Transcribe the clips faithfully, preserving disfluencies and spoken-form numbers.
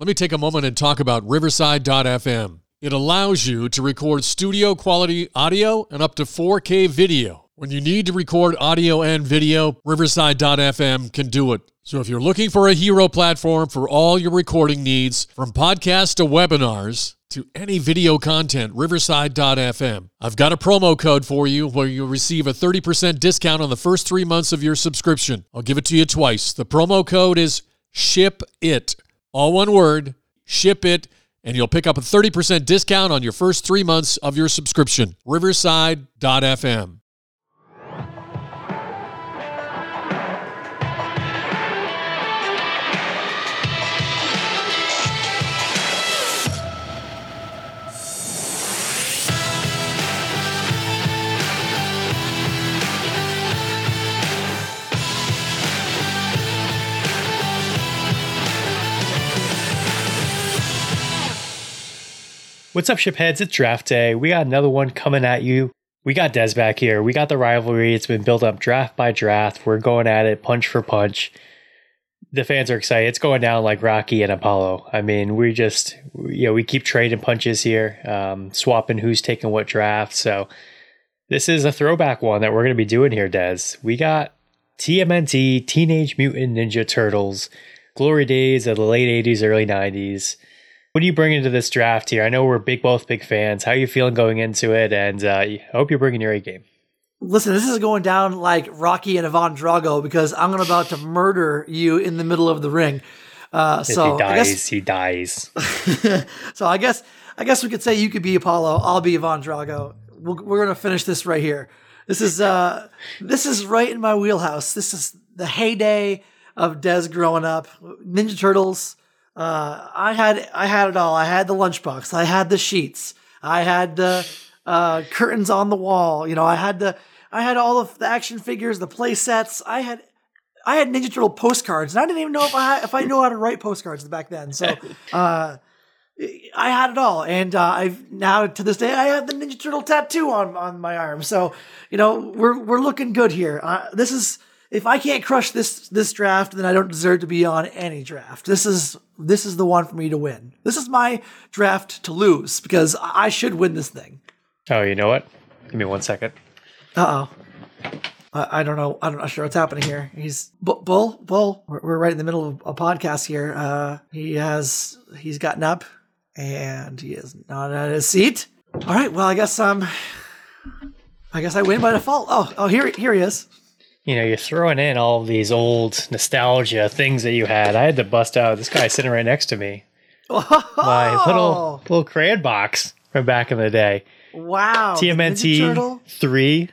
Let me take a moment and talk about Riverside dot f m. It allows you to record studio quality audio and up to four K video. When you need to record audio and video, Riverside dot f m can do it. So if you're looking for a hero platform for all your recording needs, from podcasts to webinars to any video content, Riverside dot f m. I've got a promo code for you where you'll receive a thirty percent discount on the first three months of your subscription. I'll give it to you twice. The promo code is SHIPIT. All one word, ship it, and you'll pick up a thirty percent discount on your first three months of your subscription. Riverside dot f m. What's up, shipheads? It's draft day. We got another one coming at you. We got Dez back here. We got the rivalry. It's been built up draft by draft. We're going at it punch for punch. The fans are excited. It's going down like Rocky and Apollo. I mean, we just, you know, we keep trading punches here, um, swapping who's taking what draft. So this is a throwback one that we're going to be doing here, Dez. We got T M N T, Teenage Mutant Ninja Turtles, glory days of the late eighties, early nineties. What do you bring into this draft here? I know we're big, both big fans. How are you feeling going into it? And uh, I hope you're bringing your A game. Listen, this is going down like Rocky and Ivan Drago because I'm about to murder you in the middle of the ring. Uh, so if he dies, I guess, he dies. so I guess I guess we could say you could be Apollo. I'll be Ivan Drago. We'll, we're going to finish this right here. This is uh, this is right in my wheelhouse. This is the heyday of Dez growing up. Ninja Turtles. Uh, I had, I had it all. I had the lunchbox. I had the sheets. I had the, uh, curtains on the wall. You know, I had the, I had all of the action figures, the play sets. I had, I had Ninja Turtle postcards, and I didn't even know if I, if I knew how to write postcards back then. So, uh, I had it all. And, uh, I've now to this day, I have the Ninja Turtle tattoo on, on my arm. So, you know, we're, we're looking good here. Uh, this is, if I can't crush this this draft, then I don't deserve to be on any draft. This is this is the one for me to win. This is my draft to lose because I should win this thing. Oh, you know what? Give me one second. Uh-oh. I, I don't know. I'm not sure what's happening here. He's bull, bull, bull. We're, we're right in the middle of a podcast here. Uh, he has he's gotten up and he is not at his seat. All right. Well, I guess um, I guess I win by default. Oh, oh, here here he is. You know, you're throwing in all these old nostalgia things that you had. I had to bust out this guy sitting right next to me. Oh. My little little crayon box from back in the day. Wow. T M N T three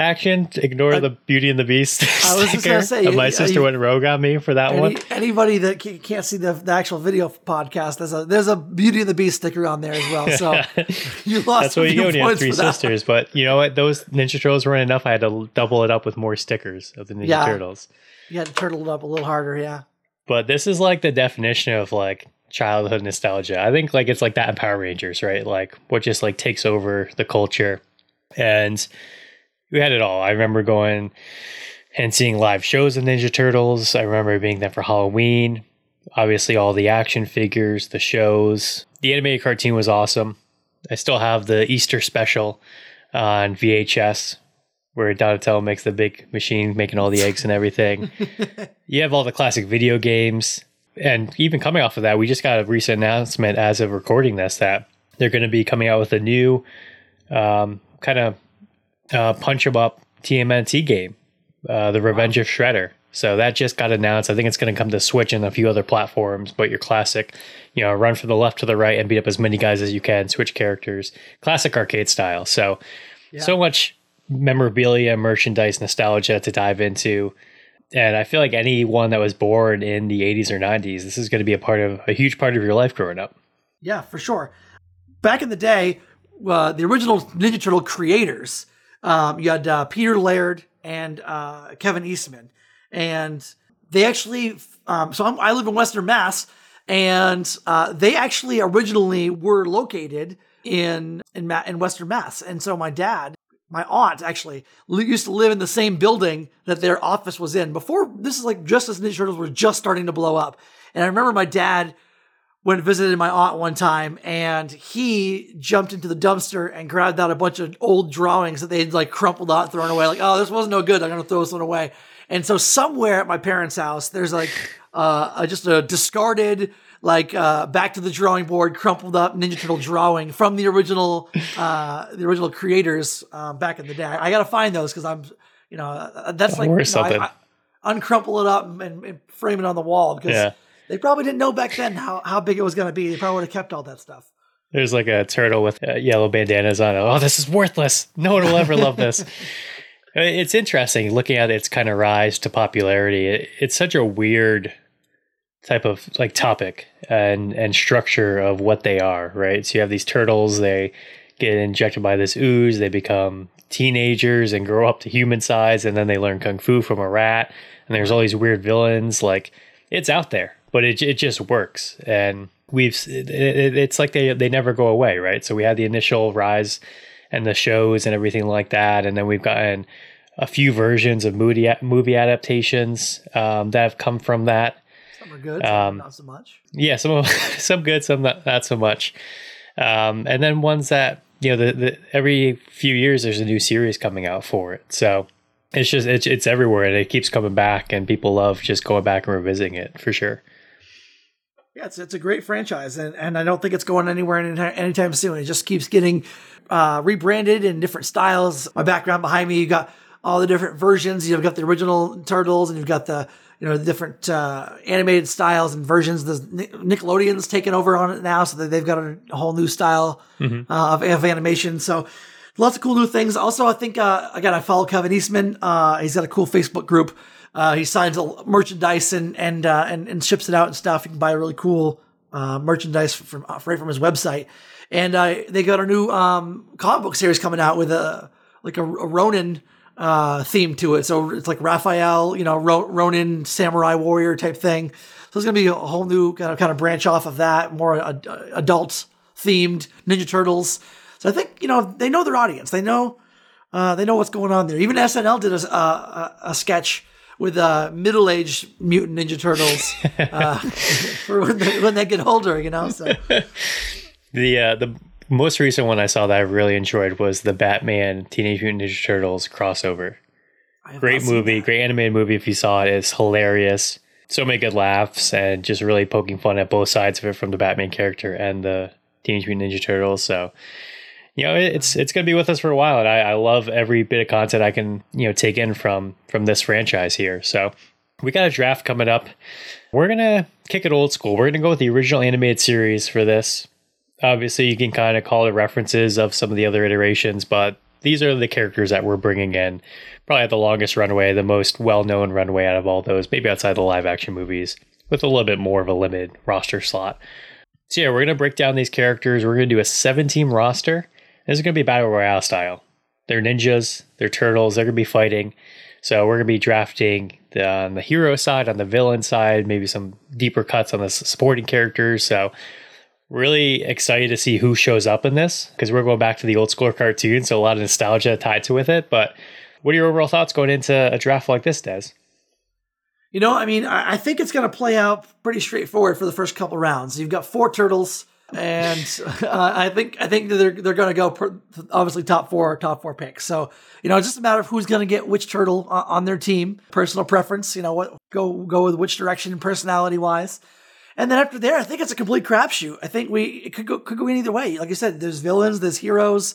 action. Ignore I, the Beauty and the Beast I was just gonna say, my sister you, went rogue on me for that any, one. Anybody that can't see the, the actual video podcast, there's a, there's a Beauty and the Beast sticker on there as well. So you lost. That's what you get when you have three sisters. But you know what? Those Ninja Turtles weren't enough. I had to double it up with more stickers of the Ninja yeah. Turtles. You had to turtle it up a little harder, yeah. But this is like the definition of like childhood nostalgia. I think like it's like that in Power Rangers, right? Like what just like takes over the culture. And we had it all. I remember going and seeing live shows of Ninja Turtles. I remember being there for Halloween. Obviously, all the action figures, the shows. The animated cartoon was awesome. I still have the Easter special on V H S where Donatello makes the big machine making all the eggs and everything. You have all the classic video games. And even coming off of that, we just got a recent announcement as of recording this that they're going to be coming out with a new um, kind of Uh, punch 'em up T M N T game, uh, the Revenge wow. of Shredder. So that just got announced. I think it's going to come to Switch and a few other platforms. But your classic, you know, run from the left to the right and beat up as many guys as you can. Switch characters, classic arcade style. So, yeah. so much memorabilia, merchandise, nostalgia to dive into. And I feel like anyone that was born in the eighties or nineties, this is going to be a part of a huge part of your life growing up. Yeah, for sure. Back in the day, uh, the original Ninja Turtle creators. Um, you had uh, Peter Laird and uh, Kevin Eastman, and they actually. Um, so I'm, I live in Western Mass, and uh, they actually originally were located in in, Ma- in Western Mass. And so my dad, my aunt actually li- used to live in the same building that their office was in before. This is like just as Ninja Turtles were just starting to blow up, And I remember my dad went and visited my aunt one time, and he jumped into the dumpster and grabbed out a bunch of old drawings that they'd like crumpled out, thrown away. Like, oh, this wasn't no good. I'm going to throw this one away. And so somewhere at my parents' house, there's like uh, just a discarded, like uh, back to the drawing board, crumpled up Ninja Turtle drawing from the original, uh, the original creators uh, back in the day. I got to find those because I'm, you know, that's like, you know, something. I, I uncrumple it up and, and frame it on the wall because yeah. they probably didn't know back then how, how big it was going to be. They probably would have kept all that stuff. There's like a turtle with uh, yellow bandanas on it. Oh, this is worthless. No one will ever love this. It's interesting looking at its kind of rise to popularity. It, it's such a weird type of like topic and, and structure of what they are, right? So you have these turtles, they get injected by this ooze, they become teenagers and grow up to human size, and then they learn kung fu from a rat, and there's all these weird villains. Like, it's out there, but it it just works. And we've it, it, it's like they, they never go away, right? So we had the initial rise and the shows and everything like that. And then we've gotten a few versions of movie, movie adaptations um, that have come from that. Some are good, um, some not so much. Yeah, some of, some good, some not, not so much. Um, and then ones that, you know, the, the, every few years there's a new series coming out for it. So it's just, it's, it's everywhere and it keeps coming back and people love just going back and revisiting it for sure. Yeah, it's, it's a great franchise, and, and I don't think it's going anywhere anytime soon. It just keeps getting uh, rebranded in different styles. My background behind me, you've got all the different versions. You've got the original Turtles, and you've got the you know the different uh, animated styles and versions. The Nickelodeon's taken over on it now, so that they've got a whole new style mm-hmm. uh, of, of animation. So lots of cool new things. Also, I think uh, again, I follow Kevin Eastman. Uh, he's got a cool Facebook group. Uh, he signs merchandise and and, uh, and and ships it out and stuff. You can buy really cool uh, merchandise from right from his website. And uh, they got a new um, comic book series coming out with a like a, a Ronin uh, theme to it. So it's like Raphael, you know, Ronin samurai warrior type thing. So it's gonna be a whole new kind of kind of branch off of that, more uh, adult themed Ninja Turtles. So I think you know they know their audience. They know uh, they know what's going on there. Even S N L did a a, a sketch with uh, middle-aged mutant Ninja Turtles uh, for when they, when they get older, you know. So the uh, the most recent one I saw that I really enjoyed was the Batman Teenage Mutant Ninja Turtles crossover. Great movie, great animated movie. If you saw it, it's hilarious. So many good laughs and just really poking fun at both sides of it from the Batman character and the Teenage Mutant Ninja Turtles. So. You know, it's it's going to be with us for a while, and I, I love every bit of content I can, you know, take in from from this franchise here. So we got a draft coming up. We're going to kick it old school. We're going to go with the original animated series for this. Obviously, you can kind of call it references of some of the other iterations, but these are the characters that we're bringing in. Probably had the longest runway, the most well-known runway out of all those, maybe outside the live-action movies, with a little bit more of a limited roster slot. So yeah, we're going to break down these characters. We're going to do a seven-team roster. This is going to be Battle Royale style. They're ninjas, they're turtles, they're going to be fighting. So we're going to be drafting the, on the hero side, on the villain side, maybe some deeper cuts on the supporting characters. So really excited to see who shows up in this because we're going back to the old school cartoon. So a lot of nostalgia tied to with it. But what are your overall thoughts going into a draft like this, Dez? You know, I mean, I think it's going to play out pretty straightforward for the first couple rounds. You've got four turtles. And uh, I think I think that they're they're going to go per, obviously top four top four picks. So you know, it's just a matter of who's going to get which turtle on, on their team, personal preference. You know, what go go with which direction personality wise. And then after there, I think it's a complete crapshoot. I think we it could go could go either way. Like I said, there's villains, there's heroes.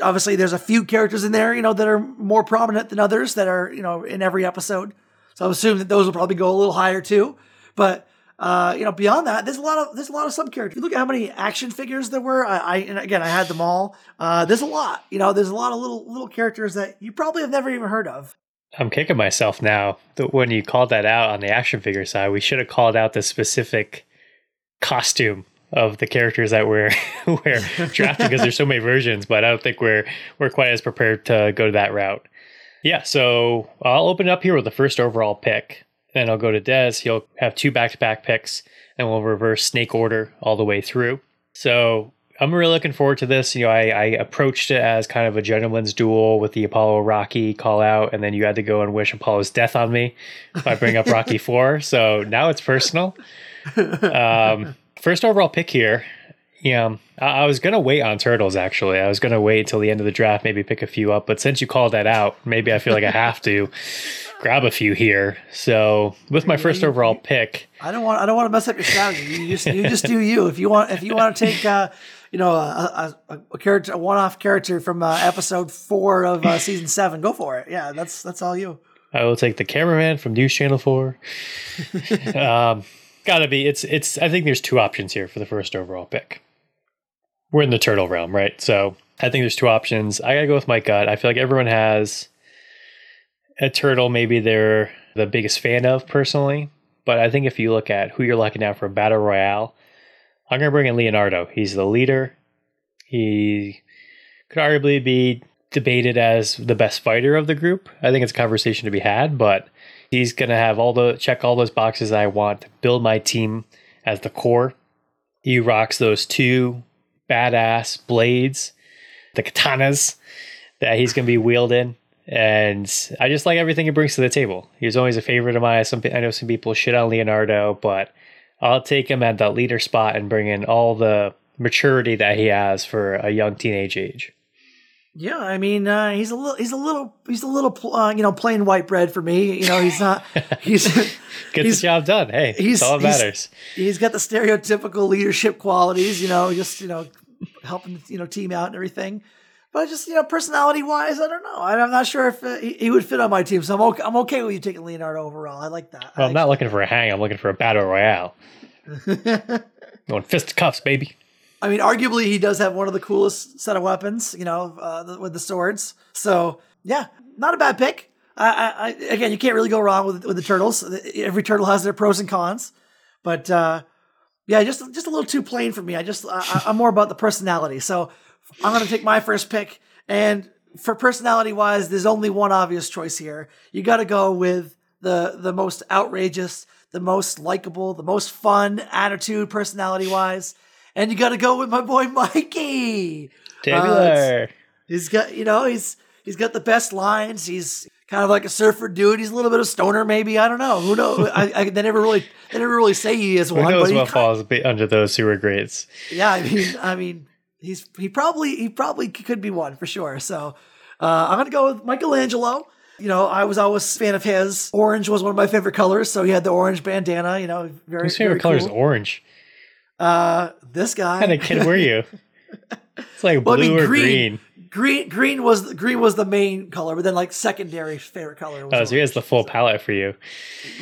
Obviously, there's a few characters in there you know that are more prominent than others that are you know in every episode. So I assume that those will probably go a little higher too, but. Uh, you know, beyond that, there's a lot of there's a lot of sub characters. You look at how many action figures there were. I, I and again, I had them all. Uh, there's a lot. You know, there's a lot of little little characters that you probably have never even heard of. I'm kicking myself now that when you called that out on the action figure side, we should have called out the specific costume of the characters that we're we're drafting because there's so many versions. But I don't think we're we're quite as prepared to go to that route. Yeah. So I'll open up here with the first overall pick. Then I'll go to Dez. He'll have two back-to-back picks, and we'll reverse snake order all the way through. So I'm really looking forward to this. You know, I, I approached it as kind of a gentleman's duel with the Apollo Rocky call out, and then you had to go and wish Apollo's death on me if I bring up Rocky four. So now it's personal. Um, first overall pick here. Yeah, you know, I, I was going to wait on Turtles, actually. I was going to wait till the end of the draft, maybe pick a few up. But since you called that out, maybe I feel like I have to grab a few here. So with my first you, overall pick. I don't want I don't want to mess up your strategy. You just, you just do you. If you want if you want to take uh, you know, a, a, a character, a one-off character from uh, episode four of uh, season seven, go for it. Yeah, that's that's all you. I will take the cameraman from News Channel four. um, gotta be. It's it's. I think there's two options here for the first overall pick. We're in the turtle realm, right? So I think there's two options. I got to go with my gut. I feel like everyone has a turtle maybe they're the biggest fan of personally. But I think if you look at who you're locking out for a battle royale, I'm going to bring in Leonardo. He's the leader. He could arguably be debated as the best fighter of the group. I think it's a conversation to be had, but he's going to have all the check all those boxes I want to build my team as the core. He rocks those two badass blades, the katanas that he's going to be wielding, and I just like everything he brings to the table. He's always a favorite of mine. Some I know some people shit on Leonardo, but I'll take him at that leader spot and bring in all the maturity that he has for a young teenage age. Yeah, I mean, uh, he's a little, he's a little, he's a little, uh, you know, plain white bread for me. You know, he's not, he's gets the job done. Hey, he's, it's all that matters. He's, he's got the stereotypical leadership qualities, you know, just, you know, helping, you know, team out and everything. But just, you know, personality wise, I don't know. I'm not sure if uh, he, he would fit on my team. So I'm okay. I'm okay with you taking Leonardo overall. I like that. Well, I'm not looking for a hang. I'm looking for a battle royale. Going fisticuffs, baby. I mean, arguably, he does have one of the coolest set of weapons, you know, uh, the, with the swords. So, yeah, not a bad pick. I, I, I, again, you can't really go wrong with with the turtles. Every turtle has their pros and cons, but uh, yeah, just just a little too plain for me. I just I, I'm more about the personality. So, I'm gonna take my first pick, and for personality wise, there's only one obvious choice here. You got to go with the the most outrageous, the most likable, the most fun attitude, personality wise. And you got to go with my boy Mikey. Taylor. Uh, he's got, you know, he's he's got the best lines. He's kind of like a surfer dude. He's a little bit of stoner, maybe. I don't know. Who knows? I, I, they never really, they never really say he is one. Who knows but what falls of, under those sewer grates? Yeah, I mean, I mean, he's he probably he probably could be one for sure. So uh, I'm gonna go with Michelangelo. You know, I was always a fan of his. Orange was one of my favorite colors, so he had the orange bandana. You know, very. His favorite very color cool. is orange. Uh, this guy. What kind of kid were you? It's like well, blue I mean, or green. green. Green, green was green was the main color, but then like secondary favorite color. Was oh, so he has the full so. palette for you,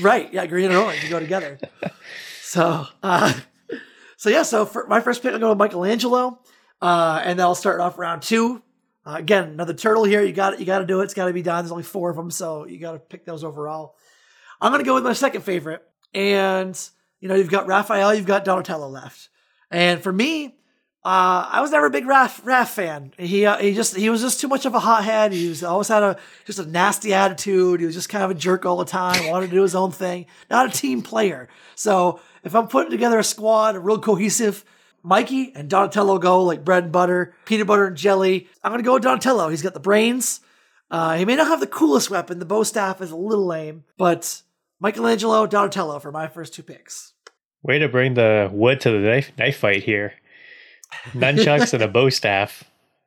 right? Yeah, green and orange you go together. so, uh, so yeah. So for my first pick, I go with Michelangelo, uh, and then I'll start off round two. Uh, again, another turtle here. You got it. You got to do it. It's got to be done. There's only four of them, so you got to pick those overall. I'm gonna go with my second favorite, and. You know, you've got Raphael, you've got Donatello left. And for me, uh, I was never a big Raph, Raph fan. He uh, he just he was just too much of a hothead. He was, always had a just a nasty attitude. He was just kind of a jerk all the time, wanted to do his own thing. Not a team player. So if I'm putting together a squad, a real cohesive, Mikey and Donatello go like bread and butter, peanut butter and jelly. I'm going to go with Donatello. He's got the brains. Uh, he may not have the coolest weapon. The bow staff is a little lame, but Michelangelo, Donatello for my first two picks. Way to bring the wood to the knife, knife fight here. Nunchucks and a bow staff.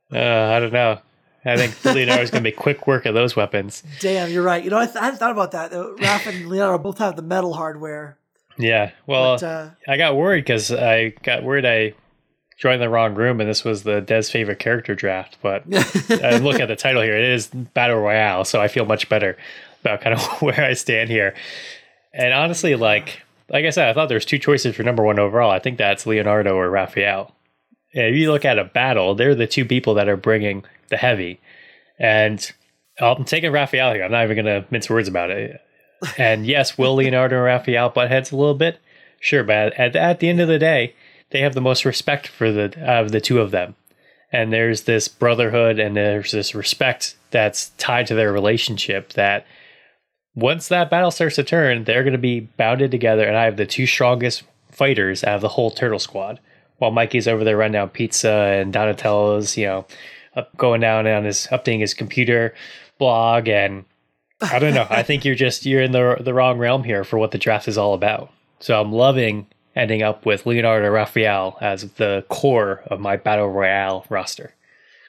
Uh, I don't know. I think Leonardo's going to make quick work of those weapons. Damn, you're right. You know, I, th- I hadn't thought about that. Raph and Leonardo both have the metal hardware. Yeah, well, but, uh, I got worried because I got worried I joined the wrong room, and this was the Dez favorite character draft. But I look at the title here. It is Battle Royale, so I feel much better about kind of where I stand here. And honestly, like... Like I said, I thought there was two choices for number one overall. I think that's Leonardo or Raphael. If you look at a battle, they're the two people that are bringing the heavy. And I'm taking Raphael here. I'm not even going to mince words about it. And yes, will Leonardo and Raphael butt heads a little bit? Sure, but at, at the end of the day, they have the most respect for the of uh, the two of them. And there's this brotherhood and there's this respect that's tied to their relationship that... Once that battle starts to turn, they're going to be bounded together, and I have the two strongest fighters out of the whole Turtle Squad. While Mikey's over there running down pizza, and Donatello's, you know, up, going down on his updating his computer blog, and I don't know. I think you're just you're in the the wrong realm here for what the draft is all about. So I'm loving ending up with Leonardo Raphael as the core of my Battle Royale roster.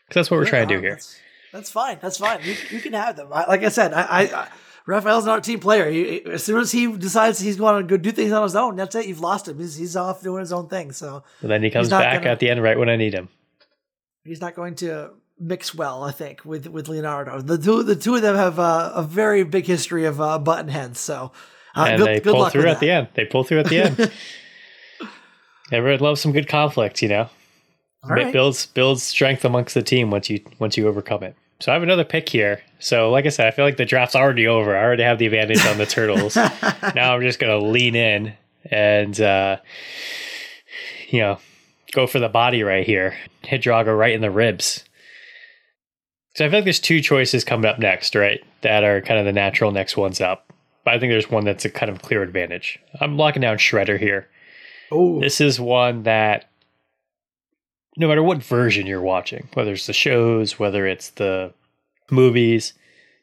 Because that's what we're yeah, trying to do here. That's, that's fine. That's fine. You, you can have them. I, like I said, I, I, I Raphael's not a team player. He, as soon as he decides he's going to go do things on his own, that's it. You've lost him. He's, he's off doing his own thing. So and then he comes back gonna, at the end right when I need him. He's not going to mix well, I think, with, with Leonardo. The two the two of them have uh, a very big history of uh, button heads. So uh, and good, they good pull luck through at that. the end. They pull through at the end. Everyone loves some good conflict, you know. All right. It builds builds strength amongst the team once you once you overcome it. So I have another pick here. So like I said, I feel like the draft's already over. I already have the advantage on the Turtles. Now I'm just going to lean in and, uh, you know, go for the body right here. Hit Drago right in the ribs. So I feel like there's two choices coming up next, right? That are kind of the natural next ones up. But I think there's one that's a kind of clear advantage. I'm locking down Shredder here. Oh, this is one that no matter what version you're watching, whether it's the shows, whether it's the movies,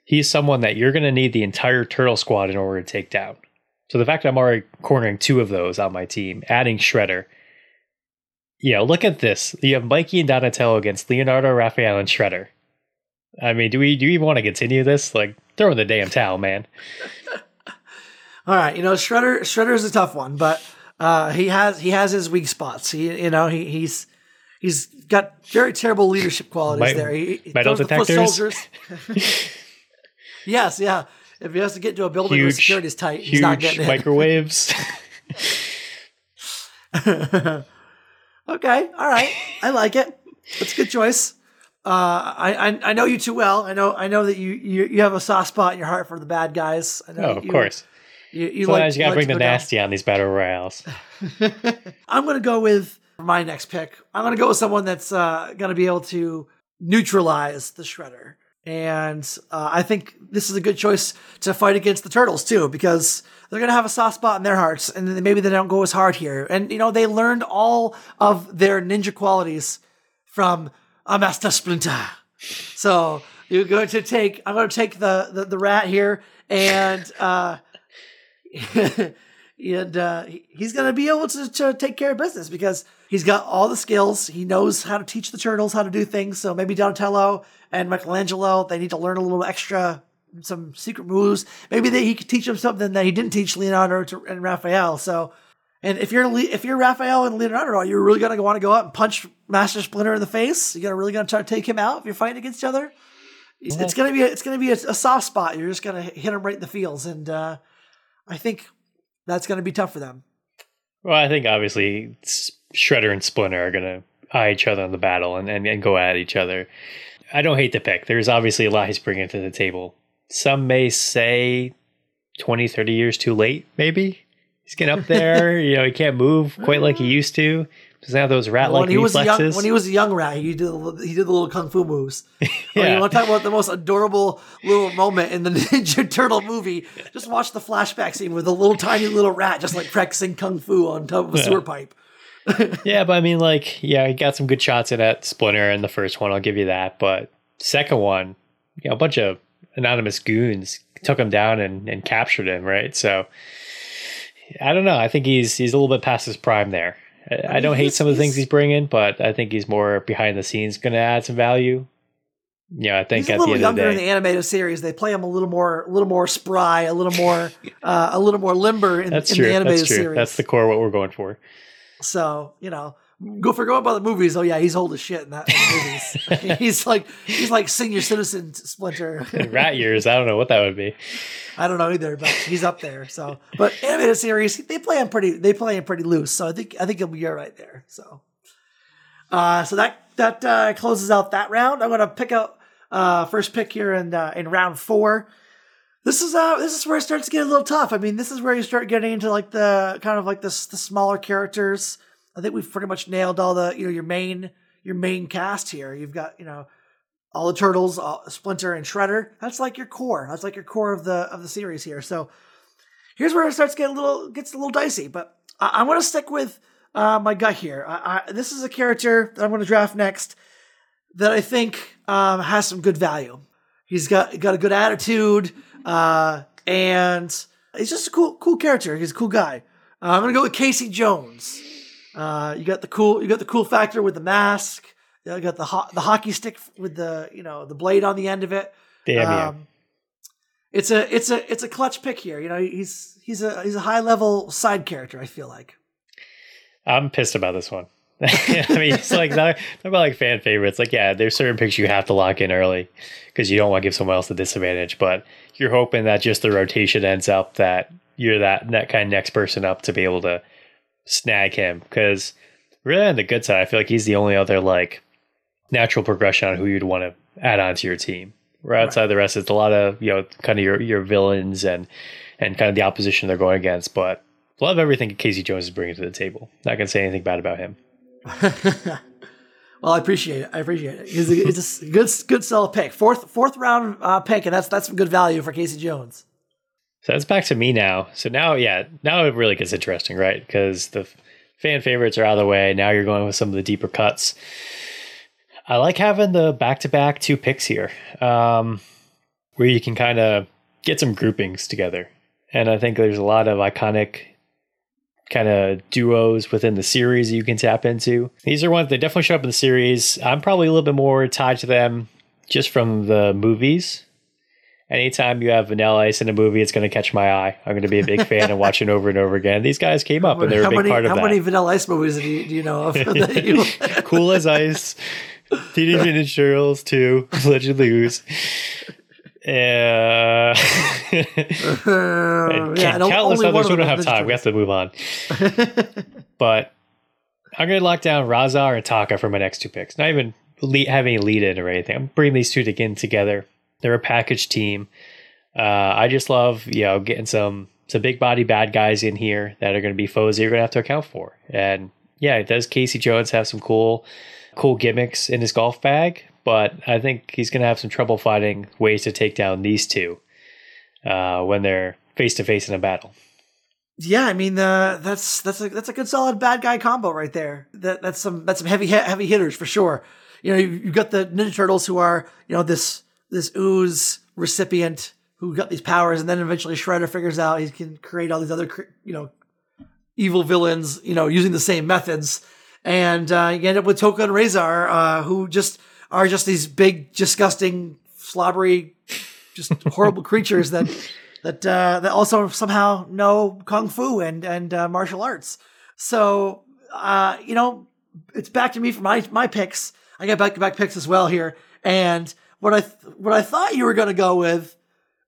he's someone that you're going to need the entire Turtle Squad in order to take down. So the fact that I'm already cornering two of those on my team, adding Shredder. Yeah, look at this. You have Mikey and Donatello against Leonardo, Raphael, and Shredder. I mean, do we do we want to continue this? Like, throw in the damn towel, man. All right, you know, Shredder Shredder is a tough one, but uh, he has he has his weak spots. He you know he he's. He's got very terrible leadership qualities My, there. He, he metal detectors. The foot soldiers. Yes, yeah. If he has to get into a building huge, where security is tight, huge he's not getting in. Microwaves. Okay, all right. I like it. That's a good choice. Uh, I, I I know you too well. I know I know that you, you, you have a soft spot in your heart for the bad guys. I know oh, of you, course. You, you Sometimes like, you got to bring the nasty down on these battle royales. I'm going to go with my next pick. I'm going to go with someone that's uh, going to be able to neutralize the Shredder. And uh, I think this is a good choice to fight against the Turtles too, because they're going to have a soft spot in their hearts and then maybe they don't go as hard here. And, you know, they learned all of their ninja qualities from a Master Splinter. So you're going to take, I'm going to take the, the, the rat here and, uh, and uh, he's going to be able to, to take care of business because he's got all the skills. He knows how to teach the Turtles how to do things. So maybe Donatello and Michelangelo, they need to learn a little extra, some secret moves. Maybe they, he could teach them something that he didn't teach Leonardo to, and Raphael. So, and if you're if you're Raphael and Leonardo, you're really going to want to go out and punch Master Splinter in the face. You're really going to try to take him out if you're fighting against each other. It's, it's going to be a, it's going to be a, a soft spot. You're just going to hit him right in the feels, and uh, I think that's going to be tough for them. Well, I think obviously Shredder and Splinter are going to eye each other in the battle and, and, and go at each other. I don't hate the pick. There's obviously a lot he's bringing to the table. Some may say twenty, thirty years too late, maybe. He's getting up there. You know, he can't move quite like he used to. Doesn't have those rat-like when reflexes. He was young, when he was a young rat, he did, he did the little kung fu moves. Yeah. When you want to talk about the most adorable little moment in the Ninja Turtle movie, just watch the flashback scene with a little tiny little rat just like practicing kung fu on top of a yeah. sewer pipe. Yeah, but I mean, like, yeah, he got some good shots in at Splinter in the first one. I'll give you that. But second one, you know, a bunch of anonymous goons took him down and, and captured him, right? So I don't know. I think he's he's a little bit past his prime there. I, I, I mean, don't hate some of the things he's bringing, but I think he's more behind the scenes going to add some value. Yeah, I think he's at the end of the day, a little younger in the animated series. They play him a little more, a little more spry, a little more, uh, a little more limber in, that's in true. the animated that's true. series. That's the core of what we're going for. So you know, go for going by the movies. Oh yeah, he's old as shit in that in the movies. he's like he's like senior citizen Splinter. Rat years. I don't know what that would be. I don't know either, but he's up there. So, but animated series, they play him pretty. They play him pretty loose. So I think I think he'll be all right there. So, uh, so that that uh, closes out that round. I'm gonna pick out uh, first pick here in uh, in round four. This is uh this is where it starts to get a little tough. I mean, this is where you start getting into like the kind of like this the smaller characters. I think we've pretty much nailed all the you know your main your main cast here. You've got you know all the Turtles, all, Splinter, and Shredder. That's like your core. That's like your core of the of the series here. So here's where it starts getting a little gets a little dicey. But I, I'm going to stick with uh, my gut here. I, I, this is a character that I'm going to draft next that I think um, has some good value. He's got got a good attitude. Uh, and he's just a cool, cool character. He's a cool guy. Uh, I'm gonna go with Casey Jones. Uh, you got the cool, you got the cool factor with the mask. You got the ho- the hockey stick with the, you know, the blade on the end of it. Damn um, yeah. It's a it's a it's a clutch pick here. You know, he's he's a he's a high level side character. I feel like. I'm pissed about this one. I mean, it's like not, not about like fan favorites. Like, yeah, there's certain picks you have to lock in early because you don't want to give someone else the disadvantage. But you're hoping that just the rotation ends up that you're that that kind of next person up to be able to snag him. Because really on the good side, I feel like he's the only other like natural progression on who you'd want to add on to your team. Where outside right. the rest, it's a lot of, you know, kind of your your villains and and kind of the opposition they're going against. But love everything Casey Jones is bringing to the table. Not gonna say anything bad about him. Well, I appreciate it. I appreciate it. He's a, it's a good, good solid pick. Fourth, fourth round uh, pick, and that's that's some good value for Casey Jones. So that's back to me now. So now, yeah, now it really gets interesting, right? Because the fan favorites are out of the way. Now you're going with some of the deeper cuts. I like having the back-to-back two picks here, um, where you can kind of get some groupings together. And I think there's a lot of iconic kind of duos within the series you can tap into. These are ones that definitely show up in the series. I'm probably a little bit more tied to them just from the movies. Anytime you have Vanilla Ice in a movie, it's going to catch my eye. I'm going to be a big fan and watch it over and over again. These guys came up and they were a big many, part of how that. How many Vanilla Ice movies do you, do you know of? You Cool as Ice, Teenage Mutant Ninja Turtles two, Allegedly Ooze. Uh, and yeah, countless others. We don't have time. We have to move on. But I'm going to lock down Rahzar and Tokka for my next two picks. Not even lead, having a lead in or anything. I'm bringing these two again together. They're a package team. Uh, I just love, you know, getting some some big body bad guys in here that are going to be foes that you're going to have to account for. And yeah, does Casey Jones have some cool cool gimmicks in his golf bag? But I think he's going to have some trouble finding ways to take down these two uh, when they're face to face in a battle. Yeah, I mean uh, that's that's a, that's a good solid bad guy combo right there. That that's some that's some heavy heavy hitters for sure. You know, you've, you've got the Ninja Turtles who are, you know, this this ooze recipient who got these powers, and then eventually Shredder figures out he can create all these other, you know, evil villains, you know, using the same methods, and uh, you end up with Tokka and Rahzar, uh, who just are just these big, disgusting, slobbery, just horrible creatures that that uh, that also somehow know kung fu and and uh, martial arts. So uh, you know, it's back to me for my my picks. I got back to back picks as well here. And what I th- what I thought you were going to go with,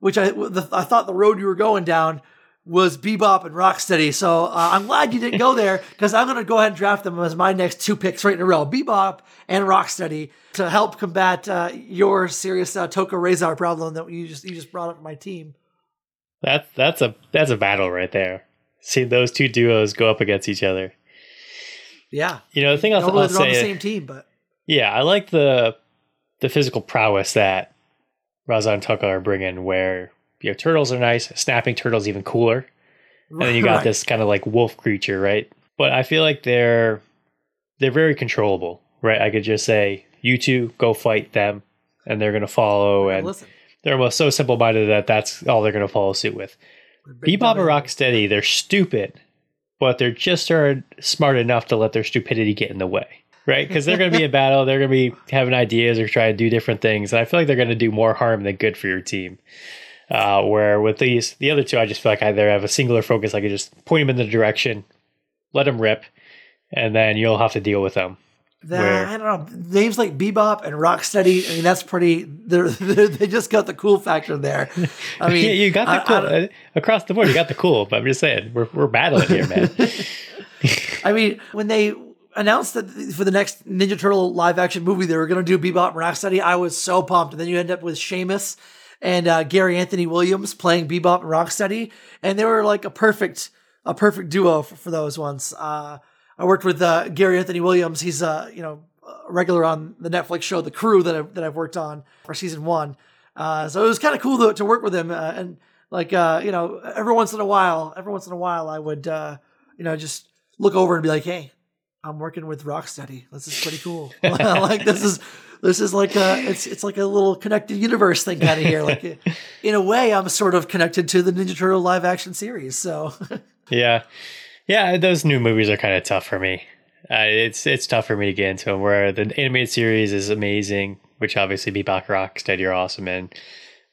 which I the, I thought the road you were going down was Bebop and Rocksteady. So uh, I'm glad you didn't go there, because I'm going to go ahead and draft them as my next two picks right in a row: Bebop and Rocksteady, to help combat uh, your serious uh, Tokka Rahzar problem that you just you just brought up my team. That's that's a that's a battle right there. See those two duos go up against each other. Yeah, you know the thing I'll, I'll they're say. They're on the same team, but yeah, I like the the physical prowess that Rahzar and Tokka are bringing. Where, you know, turtles are nice, snapping turtles even cooler, and then you got right. this kind of like wolf creature, right? But I feel like they're they're very controllable, right? I could just say, you two go fight them, and they're going to follow. And listen, they're almost so simple minded that that's all they're going to follow suit with. Bebop and Rocksteady, they're stupid, but they're just smart enough to let their stupidity get in the way, right? Because they're going to be in battle. They're going to be having ideas or trying to do different things. And I feel like they're going to do more harm than good for your team. Uh, where with these, the other two, I just feel like I either have a singular focus. I could just point them in the direction, let them rip, and then you'll have to deal with them. The, I don't know, names like Bebop and Rocksteady. I mean, that's pretty. They're, they're, they just got the cool factor there. I mean, yeah, you got the cool I, I, across the board. You got the cool. But I'm just saying, we're we're battling here, man. I mean, when they announced that for the next Ninja Turtle live action movie they were going to do Bebop and Rocksteady, I was so pumped. And then you end up with Sheamus and uh, Gary Anthony Williams playing Bebop and Rocksteady, and they were like a perfect a perfect duo for, for those ones. Uh, I worked with uh, Gary Anthony Williams. He's uh, you know, a regular on the Netflix show The Crew that I've, that I've worked on for season one. Uh, so it was kind of cool to, to work with him. Uh, and like uh, you know, every once in a while, every once in a while, I would uh, you know, just look over and be like, "Hey, I'm working with Rocksteady. This is pretty cool. Like this is this is like a it's it's like a little connected universe thing kind of here. Like in a way, I'm sort of connected to the Ninja Turtle live action series. So yeah." Yeah, those new movies are kind of tough for me. Uh, it's it's tough for me to get into them, where the animated series is amazing, which obviously Bebop, Rocksteady are awesome in.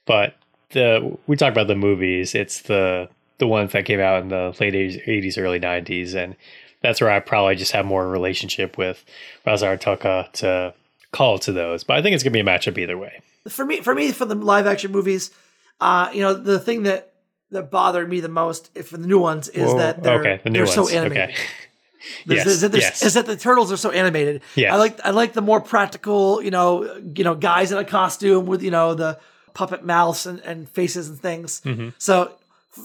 But the we talk about the movies. It's the the ones that came out in the late eighties, early nineties, and that's where I probably just have more relationship with Rahzar and Tokka to call to those. But I think it's going to be a matchup either way. For me, for me, for the live action movies, uh, you know, the thing that, that bothered me the most for the new ones is Whoa. that they're, okay. the new they're ones. so animated. Okay. Yes. Is, that yes. is that the turtles are so animated. Yes. I like I like the more practical, you know, you know, guys in a costume with, you know, the puppet mouths and, and faces and things. Mm-hmm. So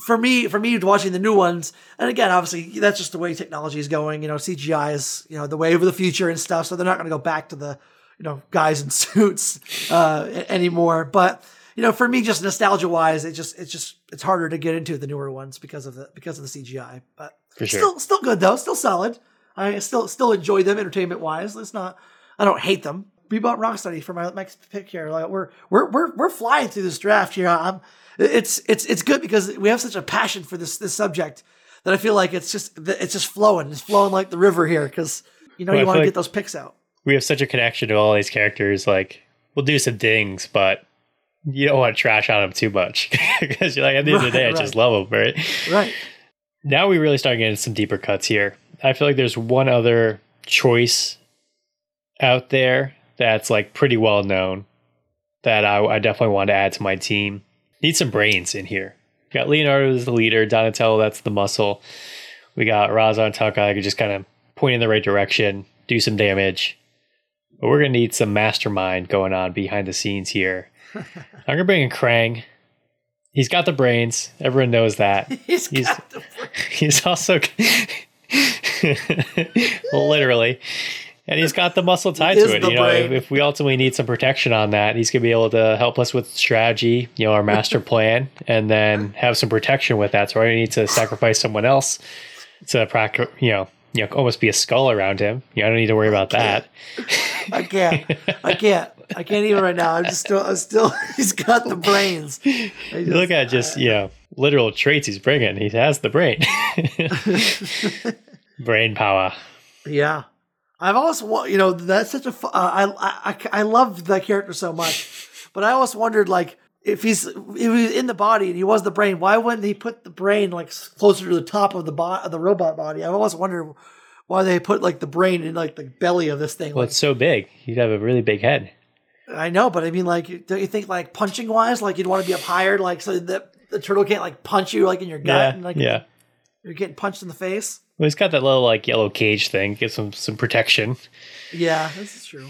for me, for me watching the new ones, and again, obviously that's just the way technology is going. You know, C G I is, you know, the wave of the future and stuff. So they're not going to go back to the, you know, guys in suits uh, anymore. But you know, for me, just nostalgia wise, it just it's just it's harder to get into the newer ones because of the because of the C G I. But For sure. Still, still good though. Still solid. I still, still enjoy them entertainment wise. Let's not. I don't hate them. Bebop, Rocksteady for my next pick here. Like we're we're we're we're flying through this draft here. I'm. It's it's it's good because we have such a passion for this this subject that I feel like it's just it's just flowing. It's flowing like the river here because you know well, you want to like get those picks out. We have such a connection to all these characters. Like we'll do some dings, but you don't want to trash on them too much because you're like at the end right, of the day, right. I just love them, right? Right. Now we really start getting some deeper cuts here. I feel like there's one other choice out there that's like pretty well known that I, I definitely want to add to my team. Need some brains in here. We got Leonardo as the leader, Donatello, that's the muscle. We got Rahzar and Tokka. I could just kind of point in the right direction, do some damage. But we're going to need some mastermind going on behind the scenes here. I'm going to bring in Krang. He's got the brains. Everyone knows that. He's, he's got the brains. He's also literally, and he's got the muscle tied to it. You know, if, if we ultimately need some protection on that, he's going to be able to help us with strategy, you know, our master plan, and then have some protection with that. So we need to sacrifice someone else to practice, you know, you know, almost be a skull around him. You know, I don't need to worry about that. I can't. I can't. I can't even right now. I'm just still, I'm still, he's got the brains. Just, you look at just, you know, literal traits he's bringing. He has the brain. Brain power. Yeah. I've always, you know, that's such a, uh, I, I, I love that character so much, but I always wondered, like, if he's, if he was in the body and he was the brain, why wouldn't he put the brain, like, closer to the top of the bo- of the robot body? I've always wondered why they put, like, the brain in, like, the belly of this thing. Well, like, it's so big. He'd have a really big head. I know, but I mean, like, don't you think, like, punching wise, like, you'd want to be up higher, like, so that the turtle can't, like, punch you, like, in your gut, yeah, and like, yeah. you're getting punched in the face. Well, he's got that little, like, yellow cage thing, get some some protection. Yeah, this is true.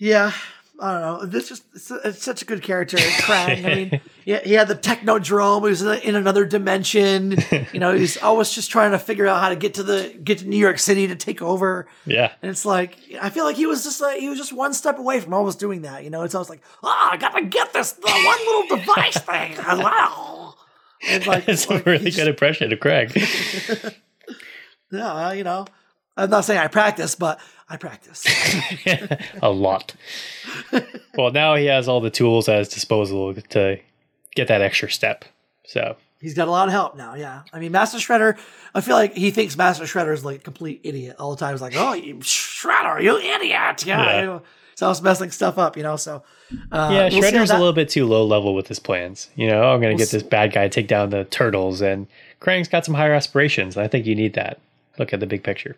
Yeah, I don't know. This just it's, it's such a good character, Krang. I mean, yeah, he had the technodrome. He was in another dimension. You know, he's always just trying to figure out how to get to the get to New York City to take over. Yeah, and it's like I feel like he was just like he was just one step away from almost doing that. You know, it's always like ah, oh, I gotta get this the one little device thing. Wow, it's like, that's like, a really good just, impression of Krang. Yeah, you know. I'm not saying I practice, but I practice. A lot. Well, now he has all the tools at his disposal to get that extra step. So he's got a lot of help now, yeah. I mean, Master Shredder, I feel like he thinks Master Shredder is like a complete idiot all the time. He's like, oh, you Shredder, you idiot. Yeah. yeah. So I was messing stuff up, you know, so. Uh, yeah, we'll Shredder's a little bit too low level with his plans. You know, I'm going to we'll get see. this bad guy, take down the turtles, and Krang's got some higher aspirations, and I think you need that. Look at the big picture.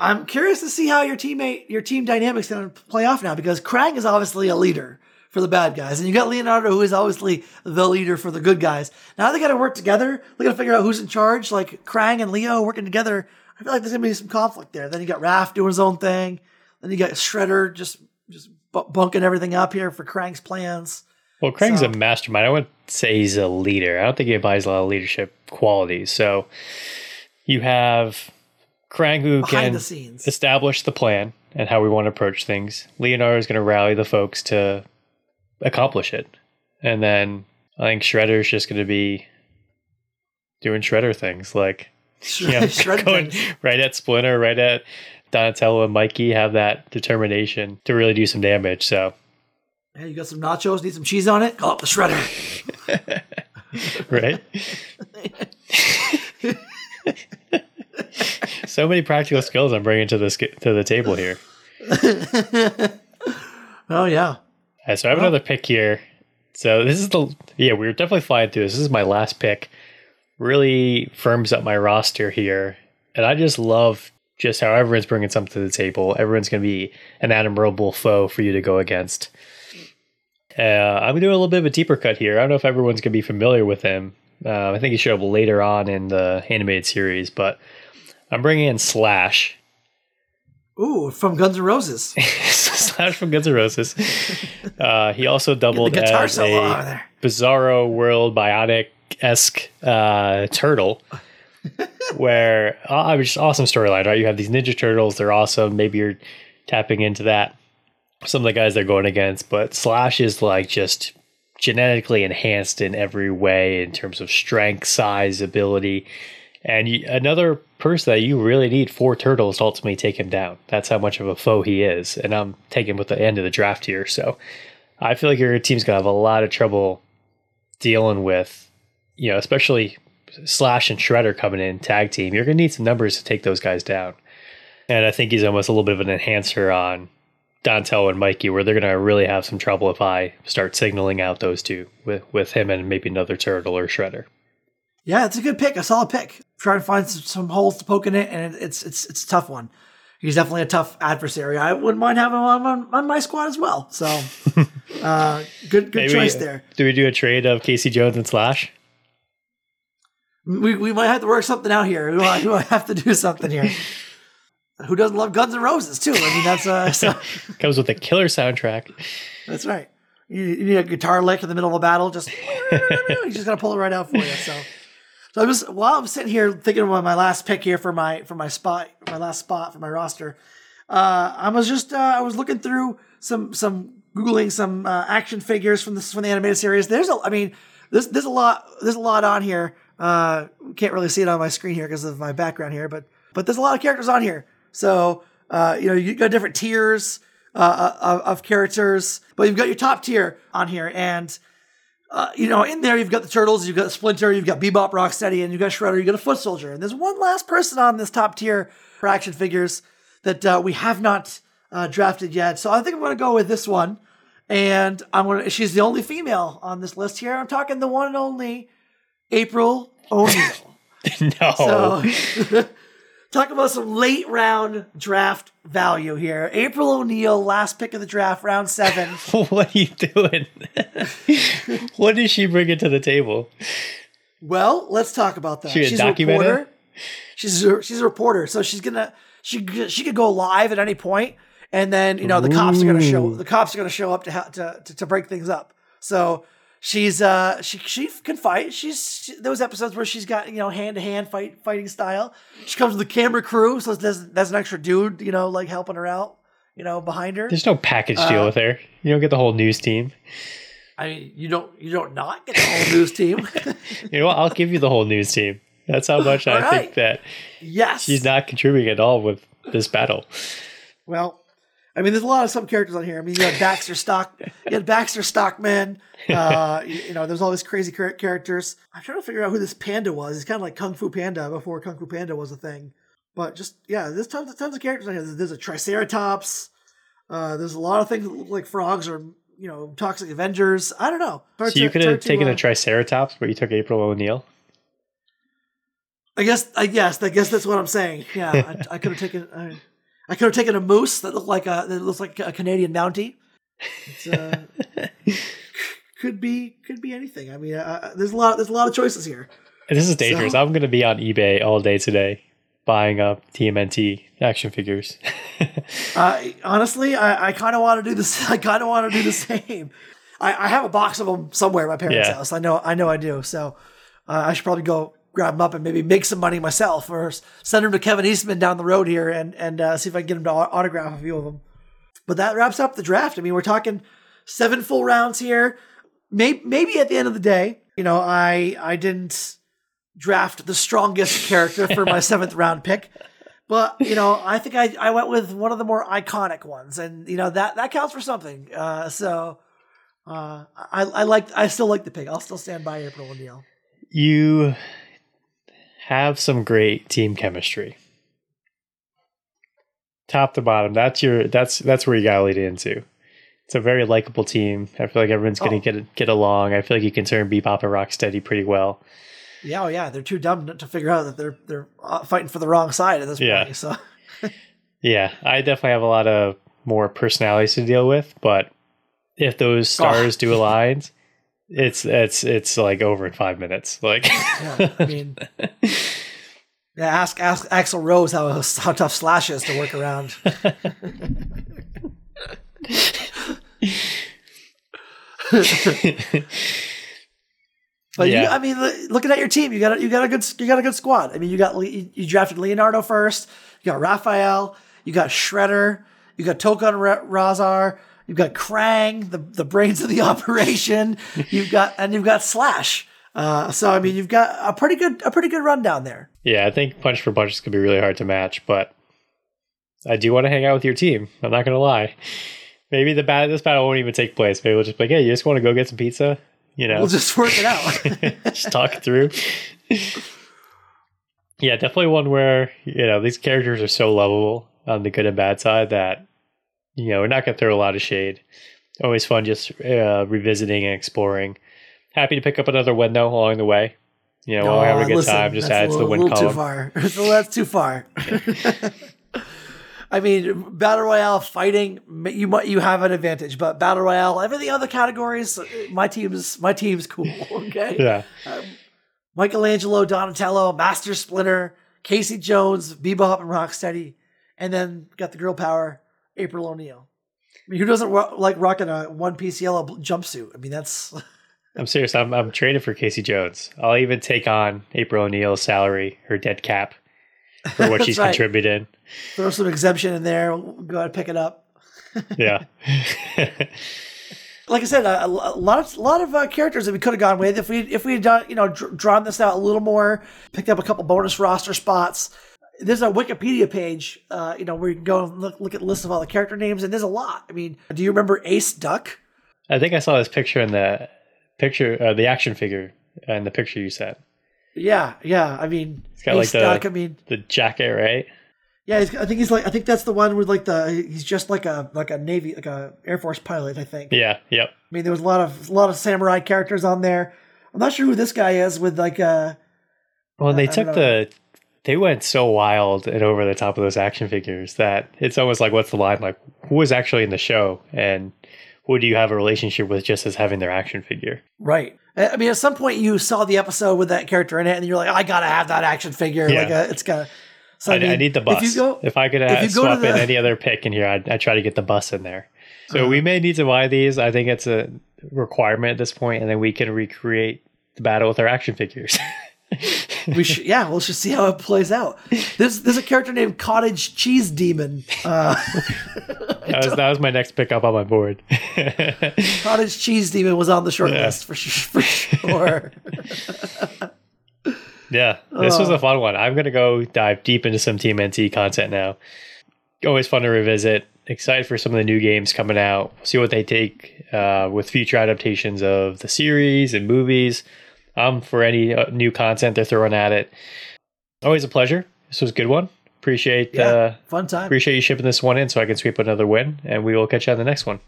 I'm curious to see how your teammate, your team dynamics going to play off now, because Krang is obviously a leader for the bad guys. And you got Leonardo, who is obviously the leader for the good guys. Now they got to work together. They got to figure out who's in charge. Like Krang and Leo working together. I feel like there's going to be some conflict there. Then you got Raph doing his own thing. Then you got Shredder just, just bunking everything up here for Krang's plans. Well, Krang's so. a mastermind. I wouldn't say he's a leader. I don't think he embodies a lot of leadership qualities. So you have Krang, who can establish the plan and how we want to approach things. Leonardo is going to rally the folks to accomplish it. And then I think Shredder is just going to be doing Shredder things, like you know, going things. right at Splinter, right at Donatello and Mikey, have that determination to really do some damage. So, hey, you got some nachos, need some cheese on it? Call up the Shredder. Right? So many practical skills I'm bringing to this to the table here. Oh yeah. Right, so I have oh. another pick here. So this is the yeah we were definitely flying through this. This is my last pick. Really firms up my roster here, and I just love just how everyone's bringing something to the table. Everyone's going to be an admirable foe for you to go against. Uh, I'm going to do a little bit of a deeper cut here. I don't know if everyone's going to be familiar with him. Uh, I think he showed up later on in the animated series, but I'm bringing in Slash. Ooh, from Guns N' Roses. Slash from Guns N' Roses. Uh, he also doubled as a Bizarro World Bionic-esque uh, turtle. Where uh, I was just awesome storyline, right? You have these Ninja Turtles. They're awesome. Maybe you're tapping into that. Some of the guys they're going against, but Slash is like just genetically enhanced in every way in terms of strength, size, ability. And you, another person that you really need four turtles to ultimately take him down. That's how much of a foe he is. And I'm taking him with the end of the draft here. So I feel like your team's going to have a lot of trouble dealing with, you know, especially Slash and Shredder coming in tag team. You're going to need some numbers to take those guys down. And I think he's almost a little bit of an enhancer on Donatello and Mikey, where they're going to really have some trouble if I start signaling out those two with, with him and maybe another turtle or Shredder. Yeah, it's a good pick. A solid pick. Try to find some, some holes to poke in it, and it's it's it's a tough one. He's definitely a tough adversary. I wouldn't mind having him on, on, on my squad as well. So uh, good good maybe, choice there. Do we do a trade of Casey Jones and Slash? We we might have to work something out here. We might, we might have to do something here. Who doesn't love Guns N' Roses too? I mean, that's uh, so. Comes with a killer soundtrack. That's right. You, you need a guitar lick in the middle of a battle. Just you just gotta pull it right out for you. So, so I was while I'm sitting here thinking about my last pick here for my for my spot, my last spot for my roster. Uh, I was just uh, I was looking through some some googling some uh, action figures from this from the animated series. There's a I mean there's there's a lot there's a lot on here. Uh, can't really see it on my screen here because of my background here, but, but there's a lot of characters on here. So, uh, you know, you got different tiers, uh, of, of characters, but you've got your top tier on here. And, uh, you know, in there, you've got the Turtles, you've got Splinter, you've got Bebop, Rocksteady, and you've got Shredder, you've got a Foot Soldier. And there's one last person on this top tier for action figures that, uh, we have not, uh, drafted yet. So I think I'm going to go with this one. And I'm going to, she's the only female on this list here. I'm talking the one and only April O'Neil. No. So, talk about some late round draft value here. April O'Neil, last pick of the draft, round seven. What are you doing? What did she bring it to the table? Well, let's talk about that. She she's a documenter? reporter. She's a, she's a reporter, so she's gonna she she could go live at any point, and then you know the Ooh. cops are gonna show the cops are gonna show up to ha- to, to to break things up. So. She's uh she she can fight. She's she, those episodes where she's got, you know, hand to hand fight fighting style. She comes with the camera crew, so there's there's an extra dude, you know, like helping her out, you know, behind her. There's no package uh, deal with her. You don't get the whole news team. I mean, you don't you don't not get the whole news team. You know what? I'll give you the whole news team. That's how much I right. think that yes. she's not contributing at all with this battle. Well, I mean, there's a lot of some characters on here. I mean, you had Baxter Stock, you had Baxter Stockman. Uh, you, you know, there's all these crazy characters. I'm trying to figure out who this panda was. He's kind of like Kung Fu Panda before Kung Fu Panda was a thing. But just yeah, there's tons of tons of characters on here. There's a Triceratops. Uh, there's a lot of things that look like frogs or you know Toxic Avengers. I don't know. Hard so you to, could have taken to, uh, a Triceratops, but you took April O'Neil. I guess. I guess. I guess that's what I'm saying. Yeah, I, I could have taken. I, I could have taken a moose that looked like a that looks like a Canadian Mountie. It's, uh, could be could be anything. I mean, uh, there's a lot there's a lot of choices here. This is dangerous. So, I'm going to be on eBay all day today, buying up T M N T action figures. uh, honestly, I, I kind of want to do this. I kind of want to do the same. I, I have a box of them somewhere at my parents' yeah. house. I know I know I do. So uh, I should probably go grab them up and maybe make some money myself, or send them to Kevin Eastman down the road here and and uh, see if I can get him to autograph a few of them. But that wraps up the draft. I mean, we're talking seven full rounds here. Maybe, maybe at the end of the day, you know, I I didn't draft the strongest character for my seventh round pick, but you know, I think I, I went with one of the more iconic ones, and you know that that counts for something. Uh, so uh, I I like I still like the pick. I'll still stand by April O'Neil. You have some great team chemistry. top to bottom, that's your that's that's where you gotta lead into. It's a very likable team. I feel like everyone's oh. gonna get get along. I feel like you can turn Bebop and Rocksteady pretty well. Yeah, oh yeah, they're too dumb to figure out that they're they're fighting for the wrong side at this yeah. point. So yeah, I definitely have a lot of more personalities to deal with, but if those stars oh. do align, it's it's it's like over in five minutes. Like, yeah, I mean, yeah, ask ask Axl Rose how how tough Slash is to work around. But yeah. you, I mean, looking at your team, you got a, you got a good you got a good squad. I mean, you got you drafted Leonardo first. You got Raphael. You got Shredder. You got Tokka and Rahzar. You've got Krang, the the brains of the operation. You've got and you've got Slash. Uh, so I mean, you've got a pretty good a pretty good run down there. Yeah, I think punch for punch is gonna be really hard to match, but I do want to hang out with your team. I'm not gonna lie. Maybe the bat- this battle won't even take place. Maybe we'll just be like, hey, you just want to go get some pizza? You know, we'll just work it out. Just talk it through. Yeah, definitely one where, you know, these characters are so lovable on the good and bad side that, you know, we're not gonna throw a lot of shade. Always fun just uh, revisiting and exploring. Happy to pick up another win though along the way. You know, no, while we're having a good listen, time, just adds little, the win column. Too far. That's too far. I mean, battle royale fighting, you you have an advantage, but battle royale, everything other categories, my team's my team's cool. Okay, yeah. Um, Michelangelo, Donatello, Master Splinter, Casey Jones, Bebop, and Rocksteady, and then got the girl power, April O'Neil. I mean, who doesn't ro- like rocking a one-piece yellow jumpsuit? I mean, that's. I'm serious. I'm I'm trading for Casey Jones. I'll even take on April O'Neil's salary, her dead cap, for what she's right. contributed. Throw some exemption in there. We'll go ahead and pick it up. Yeah. Like I said, a, a lot of a lot of uh, characters that we could have gone with if we if we had done, you know, dr- drawn this out a little more, picked up a couple bonus roster spots. There's a Wikipedia page, uh, you know, where you can go and look look at the list of all the character names, and there's a lot. I mean, do you remember Ace Duck? I think I saw this picture in the picture, uh, the action figure, in the picture you sent. Yeah, yeah. I mean, it's got Ace like the Duck, I mean, the jacket, right? Yeah, he's, I think he's like I think that's the one with like the he's just like a like a Navy like a Air Force pilot, I think. Yeah, yep. I mean, there was a lot of a lot of samurai characters on there. I'm not sure who this guy is with like a. Well, uh, they I took the they went so wild and over the top of those action figures that it's almost like what's the line, like who was actually in the show and who do you have a relationship with just as having their action figure? Right. I mean, at some point you saw the episode with that character in it, and you're like, I gotta have that action figure. Yeah. Like a, it's got. So, I, I, mean, I need the bus. If, go, if I could uh, if swap the, in any other pick in here, I'd, I'd try to get the bus in there. So uh, we may need to buy these. I think it's a requirement at this point, and then we can recreate the battle with our action figures. we should, yeah, we'll just see how it plays out. There's there's a character named Cottage Cheese Demon. Uh, that, was, that was my next pickup on my board. Cottage Cheese Demon was on the short yeah. list for, for sure. Yeah, this oh. was a fun one. I'm going to go dive deep into some T M N T content now. Always fun to revisit. Excited for some of the new games coming out. See what they take uh, with future adaptations of the series and movies. Um, for any uh, new content they're throwing at it. Always a pleasure. This was a good one. Appreciate yeah, uh, fun time. Appreciate you shipping this one in so I can sweep another win, and we will catch you on the next one.